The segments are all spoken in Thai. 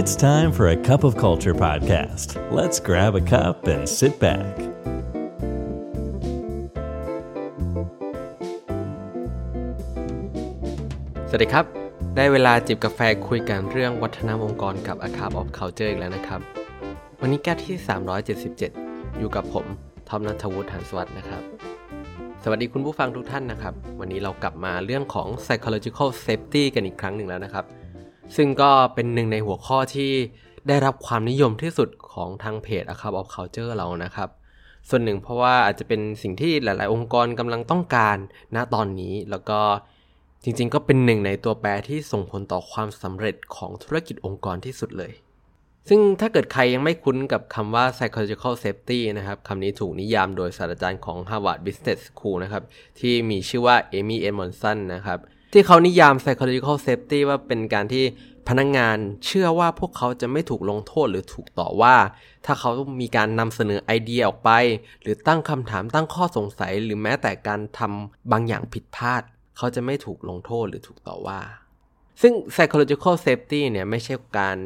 It's time for a cup of culture podcast. Let's grab a cup and sit back. สวัสดีครับได้เวลาจิบกาแฟคุยกันเรื่องวัฒนธรรมองค์กรกับ A Cup of Culture อีกแล้วนะครับวันนี้แก้วที่377อยู่กับผมทอมณัฐวุฒิ หานสวัสดิ์นะครับสวัสดีคุณผู้ฟังทุกท่านนะครับวันนี้เรากลับมาเรื่องของ Psychological Safety กันอีกครั้งหนึ่งแล้วนะครับซึ่งก็เป็นหนึ่งในหัวข้อที่ได้รับความนิยมที่สุดของทางเพจ A Cup of Culture เรานะครับส่วนหนึ่งเพราะว่าอาจจะเป็นสิ่งที่หลายๆองค์กรกำลังต้องการณตอนนี้แล้วก็จริงๆก็เป็นหนึ่งในตัวแปรที่ส่งผลต่อความสำเร็จของธุรกิจองค์กรที่สุดเลยซึ่งถ้าเกิดใครยังไม่คุ้นกับคำว่า Psychological Safety นะครับคำนี้ถูกนิยามโดยศาสตราจารย์ของ Harvard Business School นะครับที่มีชื่อว่าเอมี่ เอ็ดมอนสันนะครับที่เขานิยาม Psychological Safety ว่าเป็นการที่พนักงานเชื่อว่าพวกเขาจะไม่ถูกลงโทษหรือถูกต่อว่าถ้าเขามีการนำเสนอไอเดียออกไปหรือตั้งคำถามตั้งข้อสงสัยหรือแม้แต่การทำบางอย่างผิดพลาดเขาจะไม่ถูกลงโทษหรือถูกต่อว่าซึ่ง Psychological Safety เนี่ยไม่ใช่การ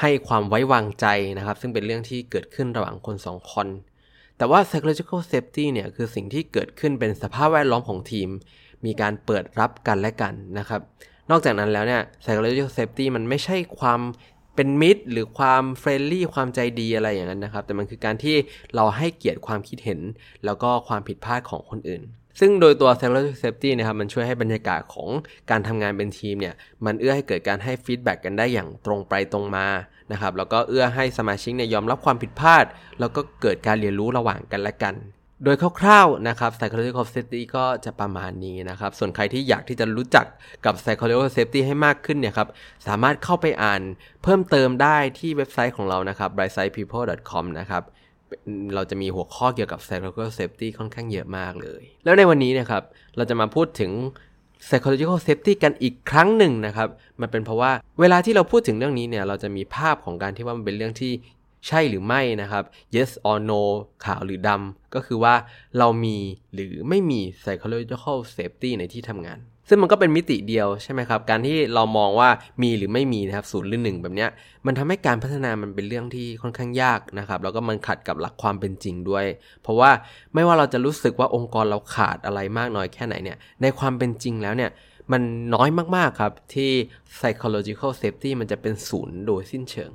ให้ความไว้วางใจนะครับซึ่งเป็นเรื่องที่เกิดขึ้นระหว่างคน2คนแต่ว่า psychological safety เนี่ยคือสิ่งที่เกิดขึ้นเป็นสภาพแวดล้อมของทีมมีการเปิดรับกันและกันนะครับนอกจากนั้นแล้วเนี่ย psychological safety มันไม่ใช่ความเป็นมิตรหรือความ friendly ความใจดีอะไรอย่างนั้นนะครับแต่มันคือการที่เราให้เกียรติความคิดเห็นแล้วก็ความผิดพลาดของคนอื่นซึ่งโดยตัว Psychological Safety นะครับมันช่วยให้บรรยากาศของการทำงานเป็นทีมเนี่ยมันเอื้อให้เกิดการให้ฟีดแบ็กกันได้อย่างตรงไปตรงมานะครับแล้วก็เอื้อให้สมาชิกเนี่ยยอมรับความผิดพลาดแล้วก็เกิดการเรียนรู้ระหว่างกันและกันโดยคร่าวๆนะครับ Psychological Safety ก็จะประมาณนี้นะครับส่วนใครที่อยากที่จะรู้จักกับ Psychological Safety ให้มากขึ้นเนี่ยครับสามารถเข้าไปอ่านเพิ่มเติมได้ที่เว็บไซต์ของเรานะครับ brightsidepeople.com นะครับเราจะมีหัวข้อเกี่ยวกับ Psychological Safety ค่อนข้างเยอะมากเลยแล้วในวันนี้นะครับเราจะมาพูดถึง Psychological Safety กันอีกครั้งหนึ่งนะครับมันเป็นเพราะว่าเวลาที่เราพูดถึงเรื่องนี้เนี่ยเราจะมีภาพของการที่ว่ามันเป็นเรื่องที่ใช่หรือไม่นะครับ yes or no ขาวหรือดำก็คือว่าเรามีหรือไม่มี Psychological Safety ในที่ทำงานซึ่งมันก็เป็นมิติเดียวใช่ไหมครับการที่เรามองว่ามีหรือไม่มีนะครับ0หรือ1แบบเนี้ยมันทำให้การพัฒนามันเป็นเรื่องที่ค่อนข้างยากนะครับแล้วก็มันขัดกับหลักความเป็นจริงด้วยเพราะว่าไม่ว่าเราจะรู้สึกว่าองค์กรเราขาดอะไรมากน้อยแค่ไหนเนี่ยในความเป็นจริงแล้วเนี่ยมันน้อยมากๆครับที่ psychological safety มันจะเป็น0โดยสิ้นเชิง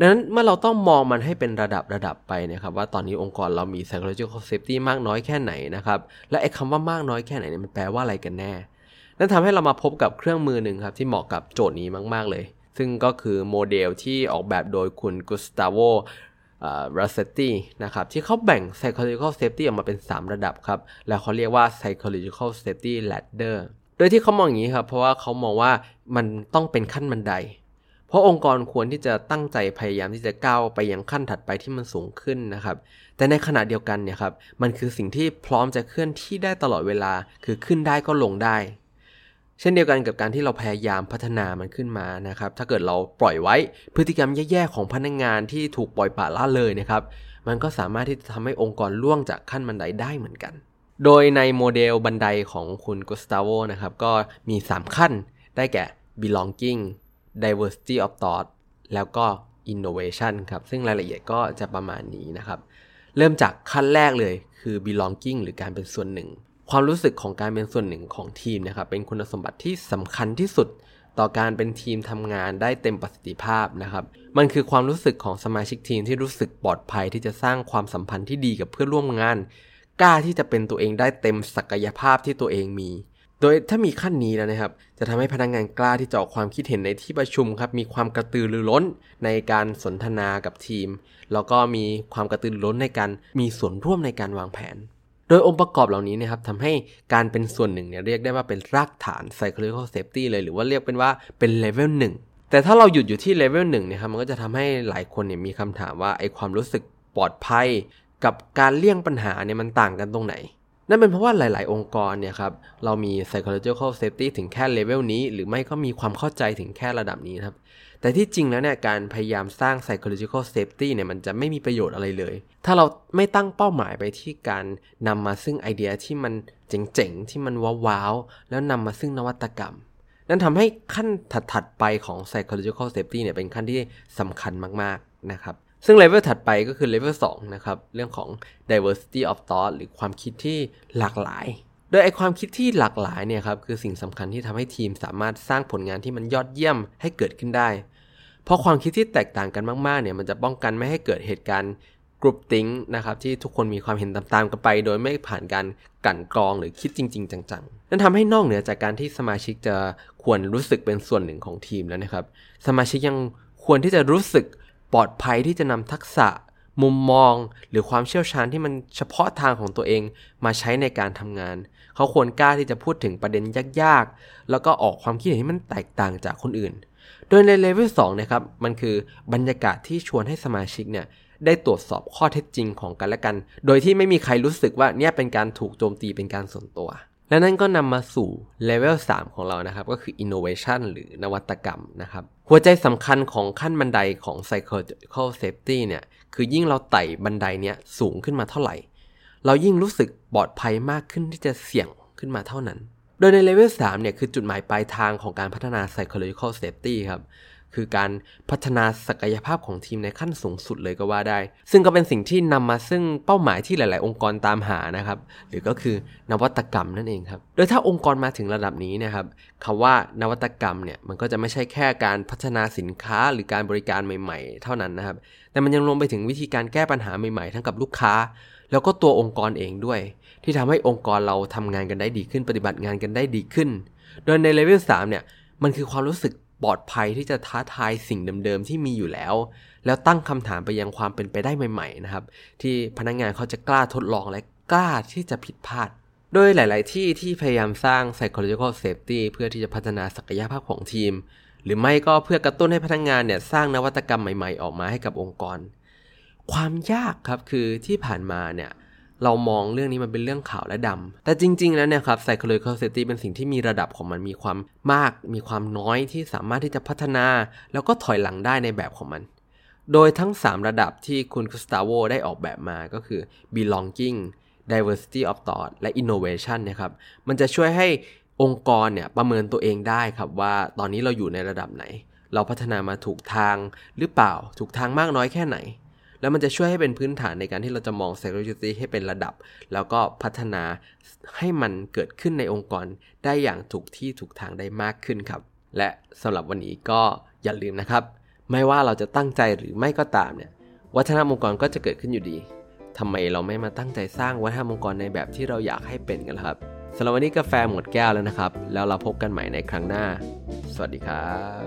ดังนั้นเมื่อเราต้องมองมันให้เป็นระดับไปนะครับว่าตอนนี้องค์กรเรามี psychological safety มากน้อยแค่ไหนนะครับและไอ้คำว่ามากน้อยแค่ไหนเนี่ยมันแปลว่าอะไรกันแน่นั่นทำให้เรามาพบกับเครื่องมือหนึ่งครับที่เหมาะกับโจทย์นี้มากๆเลยซึ่งก็คือโมเดลที่ออกแบบโดยคุณกุสตาโว ราเซตตี้นะครับที่เขาแบ่ง Psychological Safety ออกมาเป็น3ระดับครับแล้วเขาเรียกว่า Psychological Safety Ladder โดยที่เขามองอย่างนี้ครับเพราะว่าเขามองว่ามันต้องเป็นขั้นบันไดเพราะองค์กรควรที่จะตั้งใจพยายามที่จะก้าวไปยังขั้นถัดไปที่มันสูงขึ้นนะครับแต่ในขณะเดียวกันเนี่ยครับมันคือสิ่งที่พร้อมจะเคลื่อนที่ได้ตลอดเวลาคือขึ้นได้ก็ลงได้เช่นเดียวกันกับการที่เราพยายามพัฒนามันขึ้นมานะครับถ้าเกิดเราปล่อยไว้พฤติกรรมแย่ๆของพนักงานที่ถูกปล่อยปละละเลยนะครับมันก็สามารถที่จะทำให้องค์กรล่วงจากขั้นบันไดได้เหมือนกันโดยในโมเดลบันไดของคุณกุสตาโวนะครับก็มี3ขั้นได้แก่ belonging diversity of thought แล้วก็ innovation ครับซึ่งรายละเอียดก็จะประมาณนี้นะครับเริ่มจากขั้นแรกเลยคือ belonging หรือการเป็นส่วนหนึ่งความรู้สึกของการเป็นส่วนหนึ่งของทีมนะครับเป็นคุณสมบัติที่สำคัญที่สุดต่อการเป็นทีมทำงานได้เต็มประสิทธิภาพนะครับมันคือความรู้สึกของสมาชิกทีมที่รู้สึกปลอดภัยที่จะสร้างความสัมพันธ์ที่ดีกับเพื่อนร่วมงานกล้าที่จะเป็นตัวเองได้เต็มศักยภาพที่ตัวเองมีโดยถ้ามีขั้นนี้แล้วนะครับจะทำให้พนักงานกล้าที่จะออกความคิดเห็นในที่ประชุมครับมีความกระตือรือร้นในการสนทนากับทีมแล้วก็มีความกระตือรือร้นในการมีส่วนร่วมในการวางแผนโดยองค์ประกอบเหล่านี้นะครับทำให้การเป็นส่วนหนึ่งเนี่ยเรียกได้ว่าเป็นรากฐาน psychological safety เลยหรือว่าเรียกเป็นว่าเป็น level 1แต่ถ้าเราหยุดอยู่ที่ level 1เนี่ยครับมันก็จะทำให้หลายคนเนี่ยมีคำถามว่าไอ้ความรู้สึกปลอดภัยกับการเลี่ยงปัญหาเนี่ยมันต่างกันตรงไหนนั่นเป็นเพราะว่าหลายๆองค์กรเนี่ยครับเรามี psychological safety ถึงแค่ level นี้หรือไม่ก็มีความเข้าใจถึงแค่ระดับนี้นะครับแต่ที่จริงแล้วเนี่ยการพยายามสร้าง psychological safety เนี่ยมันจะไม่มีประโยชน์อะไรเลยถ้าเราไม่ตั้งเป้าหมายไปที่การนำมาซึ่งไอเดียที่มันเจ๋งๆที่มันว้าวๆแล้วนำมาซึ่งนวัตกรรม นั่นทำให้ขั้นถัดๆไปของ psychological safety เนี่ยเป็นขั้นที่สำคัญมากๆนะครับซึ่งเลเวลถัดไปก็คือเลเวล2นะครับเรื่องของ diversity of thought หรือความคิดที่หลากหลายโดยไอความคิดที่หลากหลายเนี่ยครับคือสิ่งสำคัญที่ทำให้ทีมสามารถสร้างผลงานที่มันยอดเยี่ยมให้เกิดขึ้นได้เพราะความคิดที่แตกต่างกันมากๆเนี่ยมันจะป้องกันไม่ให้เกิดเหตุการณ์ group think นะครับที่ทุกคนมีความเห็นตามๆกันไปโดยไม่ผ่านการกั่นกรองหรือคิดจริงๆจังๆนั่นทำให้นอกเหนือจากการที่สมาชิกจะควรรู้สึกเป็นส่วนหนึ่งของทีมแล้วนะครับสมาชิกยังควรที่จะรู้สึกปลอดภัยที่จะนำทักษะมุมมองหรือความเชี่ยวชาญที่มันเฉพาะทางของตัวเองมาใช้ในการทำงานเขาควรกล้าที่จะพูดถึงประเด็นยากๆแล้วก็ออกความคิดเห็นที่มันแตกต่างจากคนอื่นโดยในเลเวล2นะครับมันคือบรรยากาศที่ชวนให้สมาชิกเนี่ยได้ตรวจสอบข้อเท็จจริงของกันและกันโดยที่ไม่มีใครรู้สึกว่าเนี่ยเป็นการถูกโจมตีเป็นการส่วนตัวและนั่นก็นำมาสู่เลเวล3ของเรานะครับก็คือ innovation หรือนวัตกรรมนะครับหัวใจสำคัญของขั้นบันไดของ psychological safety เนี่ยคือยิ่งเราไต่บันไดเนี้ยสูงขึ้นมาเท่าไหร่เรายิ่งรู้สึกปลอดภัยมากขึ้นที่จะเสี่ยงขึ้นมาเท่านั้นโดยในเลเวล3เนี่ยคือจุดหมายปลายทางของการพัฒนา psychological safety ครับคือการพัฒนาศักยภาพของทีมในขั้นสูงสุดเลยก็ว่าได้ซึ่งก็เป็นสิ่งที่นำมาซึ่งเป้าหมายที่หลายๆองค์กรตามหานะครับหรือก็คือนวัตกรรมนั่นเองครับโดยถ้าองค์กรมาถึงระดับนี้นะครับคำว่านวัตกรรมเนี่ยมันก็จะไม่ใช่แค่การพัฒนาสินค้าหรือการบริการใหม่ๆเท่านั้นนะครับแต่มันยังรวมไปถึงวิธีการแก้ปัญหาใหม่ๆทั้งกับลูกค้าแล้วก็ตัวองค์กรเองด้วยที่ทำให้องค์กรเราทำงานกันได้ดีขึ้นปฏิบัติงานกันได้ดีขึ้นโดยในเลเวล3เนี่ยมันคือความรู้สึกปลอดภัยที่จะท้าทายสิ่งเดิมๆที่มีอยู่แล้วตั้งคำถามไปยังความเป็นไปได้ใหม่ๆนะครับที่พนักงานเขาจะกล้าทดลองและกล้าที่จะผิดพลาดโดยหลายๆที่ที่พยายามสร้าง psychological safety เพื่อที่จะพัฒนาศักยภาพของทีมหรือไม่ก็เพื่อกระตุ้นให้พนักงานเนี่ยสร้างนวัตกรรมใหม่ๆออกมาให้กับองค์กรความยากครับคือที่ผ่านมาเนี่ยเรามองเรื่องนี้มันเป็นเรื่องขาวและดำแต่จริงๆแล้วเนี่ยครับ psychological safety เป็นสิ่งที่มีระดับของมันมีความมากมีความน้อยที่สามารถที่จะพัฒนาแล้วก็ถอยหลังได้ในแบบของมันโดยทั้ง3ระดับที่คุณกุสตาโวได้ออกแบบมาก็คือ belonging diversity of thought และ innovation นะครับมันจะช่วยให้องค์กรเนี่ยประเมินตัวเองได้ครับว่าตอนนี้เราอยู่ในระดับไหนเราพัฒนามาถูกทางหรือเปล่าถูกทางมากน้อยแค่ไหนแล้วมันจะช่วยให้เป็นพื้นฐานในการที่เราจะมอง psychology ให้เป็นระดับแล้วก็พัฒนาให้มันเกิดขึ้นในองค์กรได้อย่างถูกที่ถูกทางได้มากขึ้นครับและสำหรับวันนี้ก็อย่าลืมนะครับไม่ว่าเราจะตั้งใจหรือไม่ก็ตามเนี่ยวัฒนธรรมองค์กรก็จะเกิดขึ้นอยู่ดีทำไมเราไม่มาตั้งใจสร้างวัฒนธรรมองค์กรในแบบที่เราอยากให้เป็นกันครับสำหรับวันนี้กาแฟหมดแก้วแล้วนะครับแล้วเราพบกันใหม่ในครั้งหน้าสวัสดีครับ